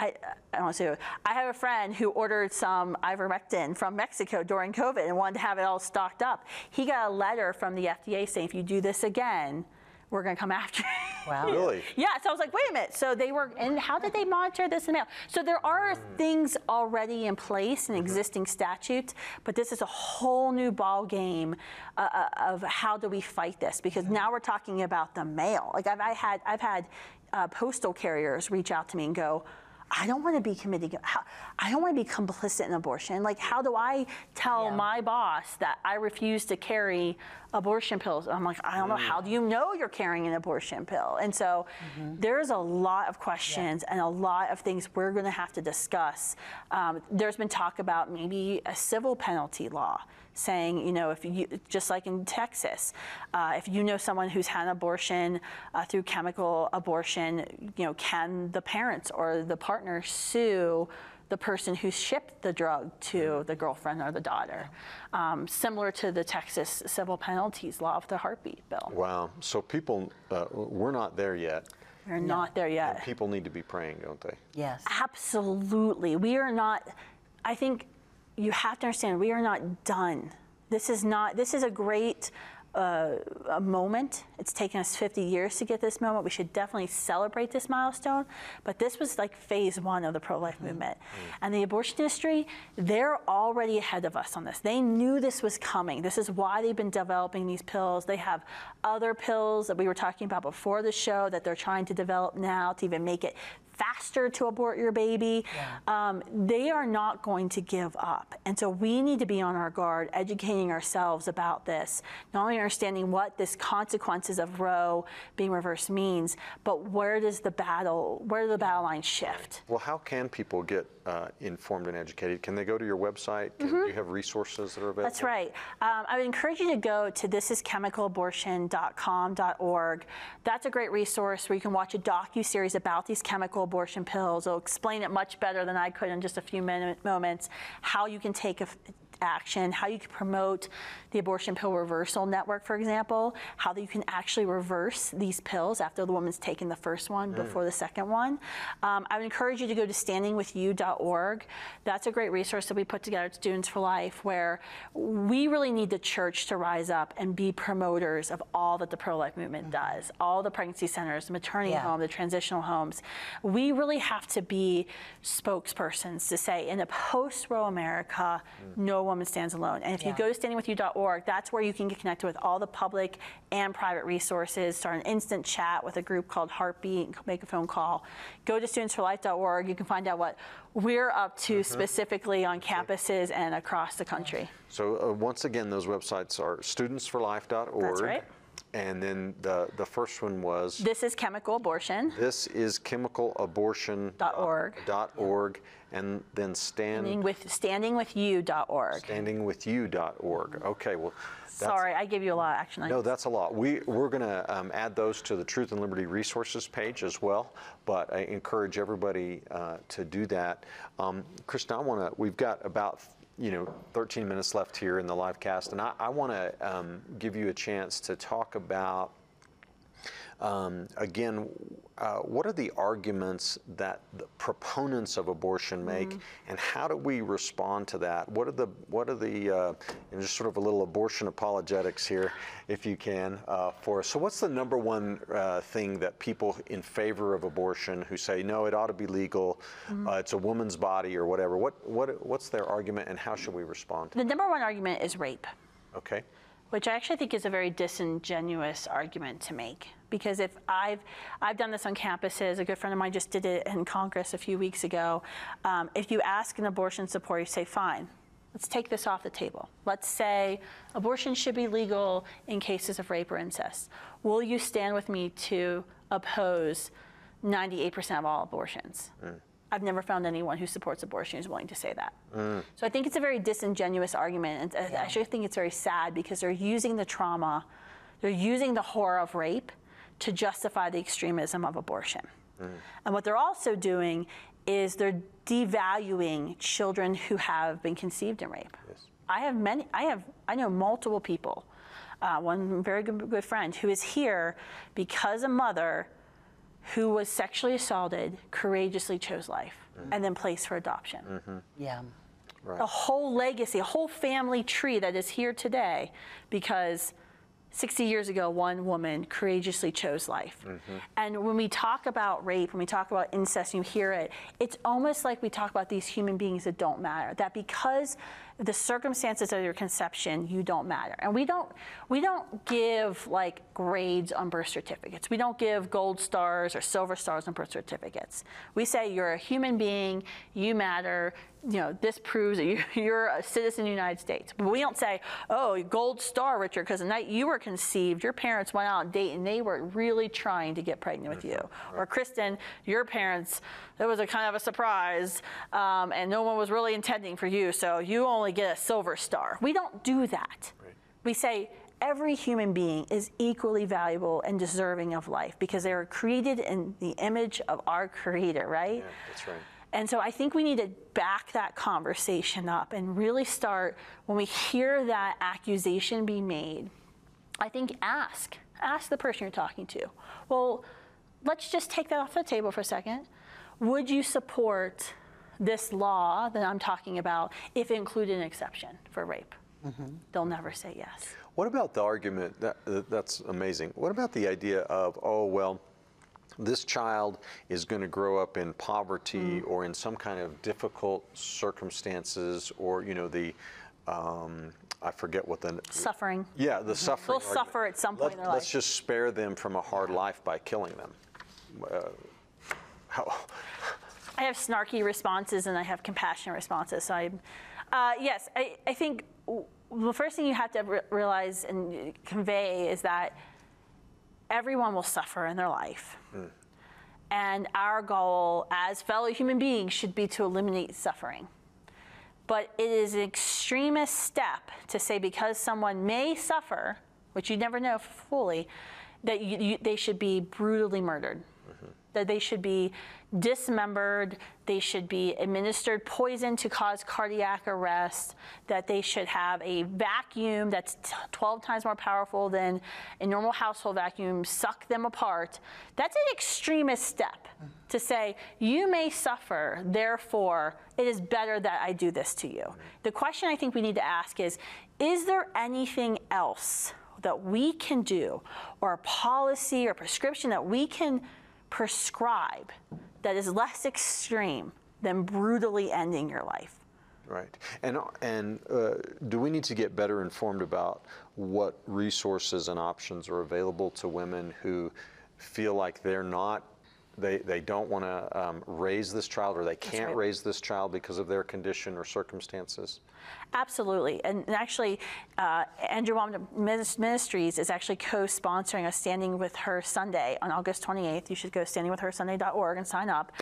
had a friend who ordered some ivermectin from Mexico during COVID and wanted to have it all stocked up. He got a letter from the FDA saying, if you do this again, we're going to come after you. Wow. Really? Yeah. So I was like, wait a minute. So they were, and how did they monitor this in the mail? So there are things already in place in existing statutes, but this is a whole new ball game of how do we fight this? Because now we're talking about the mail. Like I've had postal carriers reach out to me and go, I don't want to be I don't want to be complicit in abortion. Like, how do I tell my boss that I refuse to carry abortion pills? I'm like, I don't know. How do you know you're carrying an abortion pill? And so there's a lot of questions and a lot of things we're going to have to discuss. There's been talk about maybe a civil penalty law saying, you know, if you, just like in Texas, if you know someone who's had an abortion through chemical abortion, you know, can the parents or the partner sue the person who shipped the drug to the girlfriend or the daughter, similar to the Texas civil penalties law of the heartbeat bill. Wow. So people, we're not there yet. We're not there yet. And people need to be praying, don't they? Yes. Absolutely. We are not, I think you have to understand, we are not done. This is a great a moment. It's taken us 50 years to get this moment. We should definitely celebrate this milestone. But this was like phase one of the pro-life movement. And the abortion industry, they're already ahead of us on this. They knew this was coming. This is why they've been developing these pills. They have other pills that we were talking about before the show that they're trying to develop now to even make it faster to abort your baby. Yeah. They are not going to give up. And so we need to be on our guard, educating ourselves about this, not only understanding what this consequences of Roe being reversed means, but where does the battle line shift? Well, how can people get informed and educated? Can they go to your website? Do you have resources that are available? That's right. I would encourage you to go to thisischemicalabortion.org. That's a great resource where you can watch a docu-series about these chemical abortion pills. It'll explain it much better than I could in just a few moments, how you can take action, how you can promote the abortion pill reversal network, for example, how you can actually reverse these pills after the woman's taken the first one before the second one. I would encourage you to go to standingwithyou.org. That's a great resource that we put together at Students for Life, where we really need the church to rise up and be promoters of all that the pro-life movement does, all the pregnancy centers, the maternity home, the transitional homes. We really have to be spokespersons to say, in a post-Roe America, no woman stands alone. And if you go to standingwithyou.org, that's where you can get connected with all the public and private resources, start an instant chat with a group called Heartbeat, make a phone call. Go to studentsforlife.org. You can find out what we're up to specifically on campuses and across the country. So once again, those websites are studentsforlife.org. That's right. And then the first one was? This is Chemical Abortion. This is chemicalabortion.org. And then standingwithyou.org. Standingwithyou.org. Okay, well. Sorry, I gave you a lot of action items. No, that's a lot. We're going to add those to the Truth and Liberty resources page as well, but I encourage everybody to do that. Kristen, we've got about 13 minutes left here in the live cast, and I want to give you a chance to talk about What are the arguments that the proponents of abortion make, and how do we respond to that? And just sort of a little abortion apologetics here, if you can, for us. So what's the number one thing that people in favor of abortion who say, no, it ought to be legal, it's a woman's body or whatever, what's their argument and how should we respond to that? The number one argument is rape. Okay. Which I actually think is a very disingenuous argument to make. Because if I've done this on campuses, a good friend of mine just did it in Congress a few weeks ago. If you ask an abortion supporter, you say, fine, let's take this off the table. Let's say abortion should be legal in cases of rape or incest. Will you stand with me to oppose 98% of all abortions? I've never found anyone who supports abortion who's willing to say that. So I think it's a very disingenuous argument. And I actually think it's very sad because they're using the trauma, they're using the horror of rape to justify the extremism of abortion. And what they're also doing is they're devaluing children who have been conceived in rape. I know multiple people, one very good friend who is here because a mother who was sexually assaulted, courageously chose life, and then placed for adoption. Yeah. Right. A whole legacy, a whole family tree that is here today because 60 years ago, one woman courageously chose life. And when we talk about rape, when we talk about incest, you hear it, it's almost like we talk about these human beings that don't matter, that because the circumstances of your conception, you don't matter. And we don't give like grades on birth certificates. We don't give gold stars or silver stars on birth certificates. We say you're a human being, you matter, you know, this proves that you're a citizen of the United States. But we don't say, oh, gold star, Richard, because the night you were conceived, your parents went out on a date and they were really trying to get pregnant with you. Or Kristen, your parents, there was a kind of a surprise and no one was really intending for you, so you only get a silver star. We don't do that. We say every human being is equally valuable and deserving of life because they were created in the image of our Creator, right? Yeah, that's right. And so I think we need to back that conversation up and really start, when we hear that accusation be made, I think ask the person you're talking to. Well, let's just take that off the table for a second. Would you support this law that I'm talking about if it included an exception for rape? They'll never say yes. What about the argument, that's amazing. What about the idea of, oh, well, this child is going to grow up in poverty or in some kind of difficult circumstances, or, you know, the, I forget what the... Suffering. Yeah, the suffering. They'll suffer at some point in their life. Let's just spare them from a hard life by killing them. I have snarky responses and I have compassionate responses. So I think the first thing you have to realize and convey is that everyone will suffer in their life. And our goal as fellow human beings should be to eliminate suffering. But it is an extremist step to say because someone may suffer, which you never know fully, that they should be brutally murdered. That they should be dismembered, they should be administered poison to cause cardiac arrest, that they should have a vacuum that's 12 times more powerful than a normal household vacuum, suck them apart. That's an extremist step to say, you may suffer, therefore it is better that I do this to you. The question I think we need to ask is there anything else that we can do, or a policy or prescription that we can prescribe that is less extreme than brutally ending your life? Right. And do we need to get better informed about what resources and options are available to women who feel like they're not, they don't want to raise this child, or they can't raise this child because of their condition or circumstances? Absolutely. And actually, Andrew Wommack Ministries is actually co-sponsoring a Standing With Her Sunday on August 28th. You should go to standingwithersunday.org and sign up.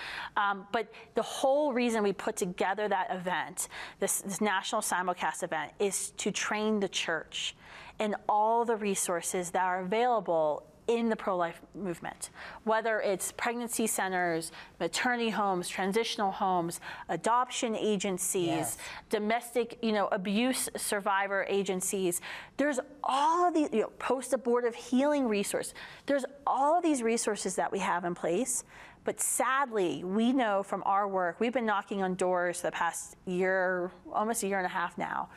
But the whole reason we put together that event, this national simulcast event, is to train the church in all the resources that are available in the pro-life movement, whether it's pregnancy centers, maternity homes, transitional homes, adoption agencies, domestic, abuse survivor agencies. There's all of these, post-abortive healing resource. There's all of these resources that we have in place. But sadly, we know from our work, we've been knocking on doors the past year, almost a year and a half now,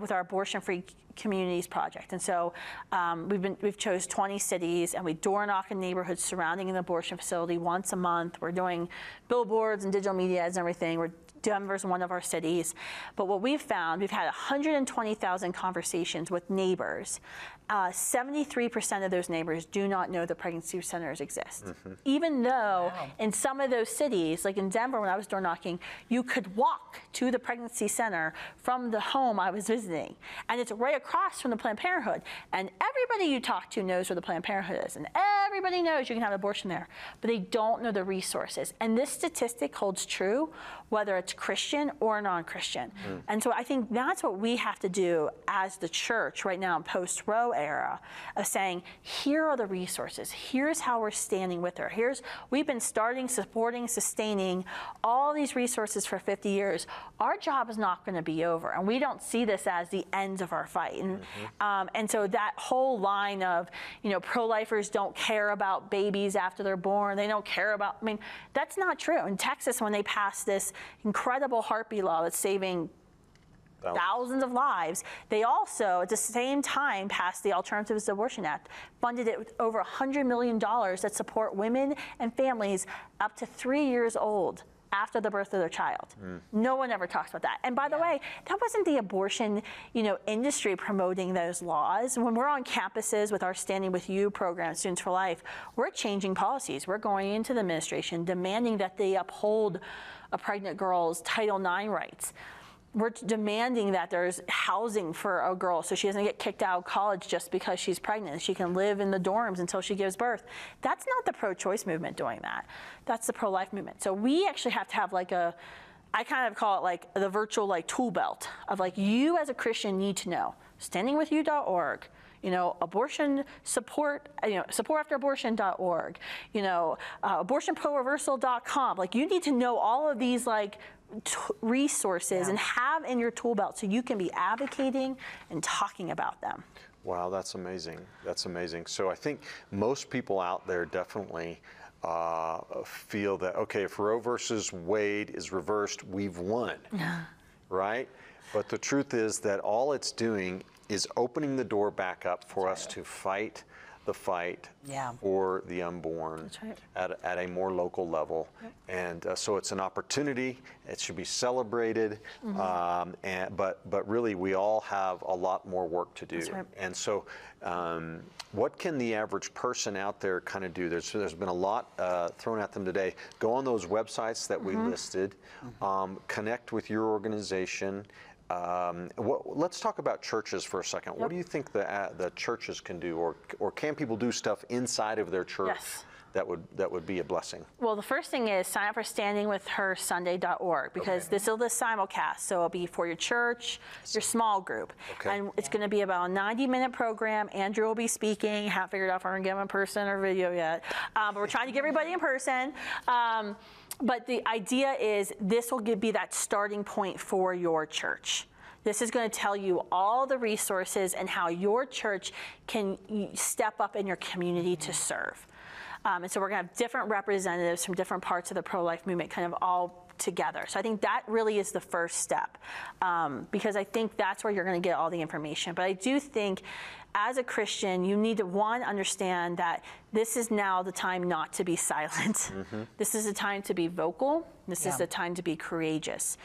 with our Abortion Free Communities project. And so we've chose 20 cities, and we door knock in neighborhoods surrounding an abortion facility once a month. We're doing billboards and digital media and everything. Denver's one of our cities. But what we've found, we've had 120,000 conversations with neighbors. 73% of those neighbors do not know the pregnancy centers exist. Mm-hmm. Even though in some of those cities, like in Denver when I was door knocking, you could walk to the pregnancy center from the home I was visiting. And it's right across from the Planned Parenthood. And everybody you talk to knows where the Planned Parenthood is. And everybody knows you can have an abortion there. But they don't know the resources. And this statistic holds true whether it's Christian or non-Christian. Mm. And so I think that's what we have to do as the church right now in post-Roe era of saying, here are the resources. Here's how we're standing with her. Here's, we've been starting, supporting, sustaining all these resources for 50 years. Our job is not going to be over. And we don't see this as the end of our fight. And, and so that whole line of, pro-lifers don't care about babies after they're born. They don't care about, that's not true. In Texas, when they passed this incredible heartbeat law that's saving thousands of lives, they also, at the same time, passed the Alternatives to Abortion Act, funded it with over $100 million that support women and families up to 3 years old after the birth of their child. Mm. No one ever talks about that. And by the way, that wasn't the abortion, industry promoting those laws. When we're on campuses with our Standing With You program, Students for Life, we're changing policies. We're going into the administration demanding that they uphold a pregnant girl's Title IX rights. We're demanding that there's housing for a girl so she doesn't get kicked out of college just because she's pregnant. She can live in the dorms until she gives birth. That's not the pro-choice movement doing that. That's the pro-life movement. So we actually have to have like a, I kind of call it like the virtual tool belt of you as a Christian need to know. standingwithyou.org. Abortion support, supportafterabortion.org, abortionproreversal.com. You need to know all of these resources and have in your tool belt so you can be advocating and talking about them. Wow, that's amazing. That's amazing. So I think most people out there definitely feel that, okay, if Roe versus Wade is reversed, we've won, right? But the truth is that all it's doing is opening the door back up for us to fight the fight for the unborn at a more local level. And so it's an opportunity. It should be celebrated. But really, we all have a lot more work to do. And so what can the average person out there kind of do? There's been a lot thrown at them today. Go on those websites that we listed. Connect with your organization. Let's talk about churches for a second. What do you think the churches can do, or can people do stuff inside of their church that would be a blessing? Well, the first thing is sign up for standingwithersunday.org, because this will be simulcast, so it'll be for your church, your small group, and it's going to be about a 90-minute program. Andrew will be speaking. Haven't figured out if I'm going to get him in person or video yet, but we're trying to get everybody in person. But the idea is this will be that starting point for your church. This is going to tell you all the resources and how your church can step up in your community to serve. And so we're going to have different representatives from different parts of the pro-life movement kind of all together. So I think that really is the first step, because I think that's where you're going to get all the information. But I do think as a Christian, you need to, one, understand that this is now the time not to be silent. This is the time to be vocal. This is the time to be courageous.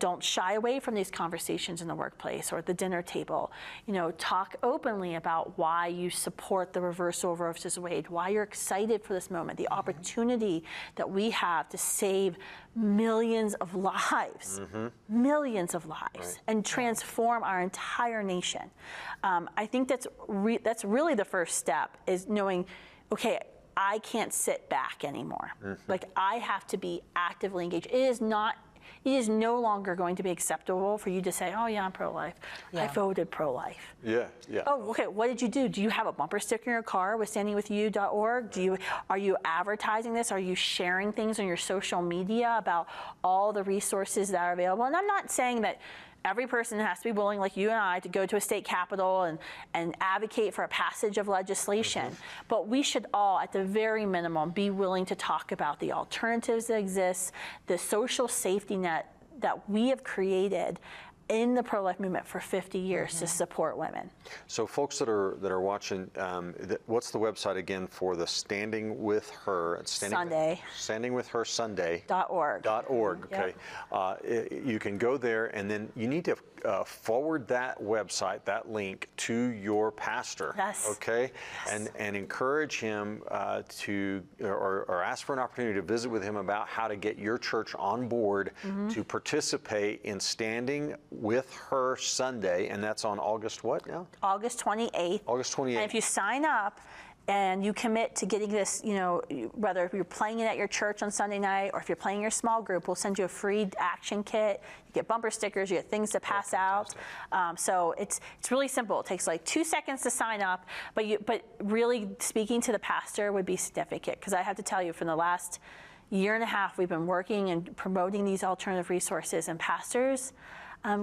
Don't shy away from these conversations in the workplace or at the dinner table. Talk openly about why you support the reversal of Roe v. Wade, why you're excited for this moment, the opportunity that we have to save millions of lives, millions of lives, and transform our entire nation. I think that's really the first step, is knowing, okay, I can't sit back anymore. I have to be actively engaged. It is not It is no longer going to be acceptable for you to say, oh yeah, I'm pro-life. Yeah. I voted pro-life. Yeah, yeah. Oh, okay, what did you do? Do you have a bumper sticker in your car with standingwithyou.org? Are you advertising this? Are you sharing things on your social media about all the resources that are available? And I'm not saying that every person has to be willing, like you and I, to go to a state capitol and advocate for a passage of legislation. Mm-hmm. But we should all, at the very minimum, be willing to talk about the alternatives that exist, the social safety net that we have created in the pro-life movement for 50 years mm-hmm. to support women. So folks that are watching, what's the website again for the Standing With Her? StandingWithHerSunday.org. Okay. Yep. You can go there, and then you need to forward that website, that link, to your pastor. Yes. Okay? Yes. And encourage him to ask for an opportunity to visit with him about how to get your church on board mm-hmm. to participate in Standing With Her Sunday, and that's on August what now? August 28th. August 28th. And if you sign up and you commit to getting this, you know, whether if you're playing it at your church on Sunday night or if you're playing your small group, we'll send you a free action kit. You get bumper stickers, you get things to pass out. So it's really simple. It takes like 2 seconds to sign up, but really speaking to the pastor would be significant, because I have to tell you, from the last year and a half, we've been working and promoting these alternative resources, and pastors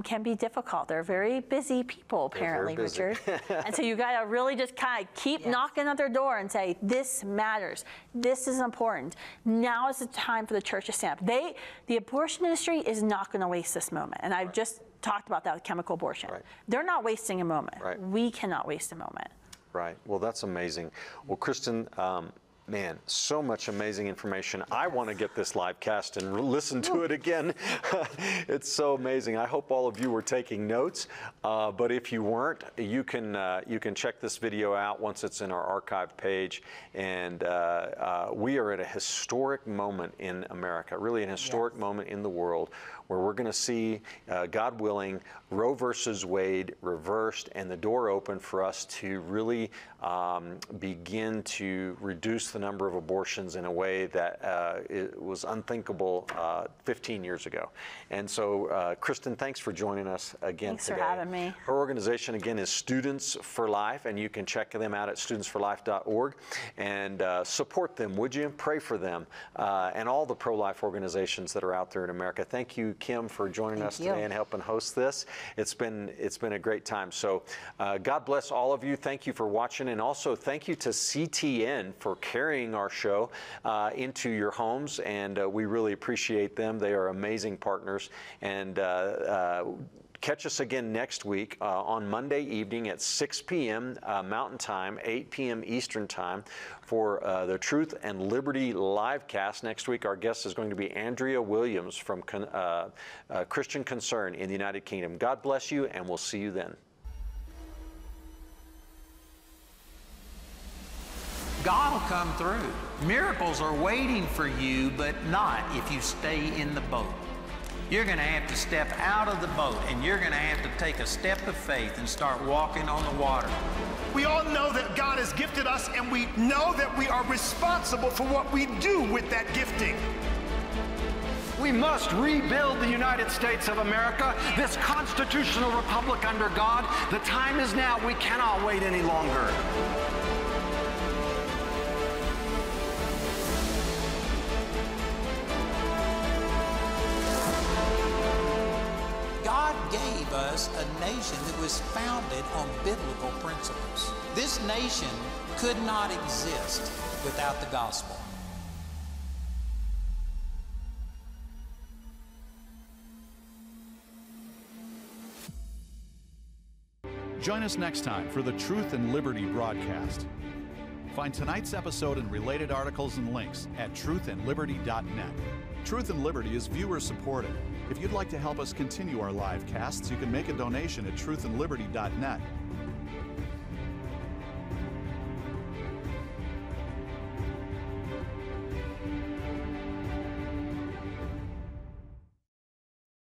can be difficult. They're very busy people, apparently, busy. Richard. And so you gotta really just kind of keep yes. knocking at their door and say, this matters, this is important. Now is the time for the church to stand up. The abortion industry is not gonna waste this moment. And I've just talked about that with chemical abortion. Right. They're not wasting a moment. Right. We cannot waste a moment. Right, well, that's amazing. Well, Kristen, man, so much amazing information. I want to get this live cast and listen to it again. It's so amazing. I hope all of you were taking notes, but if you weren't, you can check this video out once it's in our archive page. And we are at a historic moment in America, really an historic yes. moment in the world, where we're going to see, God willing, Roe versus Wade reversed and the door open for us to really begin to reduce the number of abortions in a way that it was unthinkable 15 years ago. And so, Kristen, thanks for joining us again today. Thanks for having me. Her organization, again, is Students for Life, and you can check them out at studentsforlife.org. And support them, would you? Pray for them and all the pro-life organizations that are out there in America. Thank you, Kim, for joining us today and helping host this. It's been a great time. So God bless all of you. Thank you for watching, and also thank you to CTN for carrying our show into your homes, and we really appreciate them. They are amazing partners, and catch us again next week on Monday evening at 6 p.m. Mountain Time, 8 p.m. Eastern Time, for the Truth and Liberty live cast. Next week, our guest is going to be Andrea Williams from Christian Concern in the United Kingdom. God bless you, and we'll see you then. God will come through. Miracles are waiting for you, but not if you stay in the boat. You're going to have to step out of the boat, and you're going to have to take a step of faith and start walking on the water. We all know that God has gifted us, and we know that we are responsible for what we do with that gifting. We must rebuild the United States of America, this constitutional republic under God. The time is now. We cannot wait any longer. God gave us a nation that was founded on biblical principles. This nation could not exist without the gospel. Join us next time for the Truth and Liberty broadcast. Find tonight's episode and related articles and links at truthandliberty.net. Truth and Liberty is viewer supported. If you'd like to help us continue our live casts, you can make a donation at truthandliberty.net.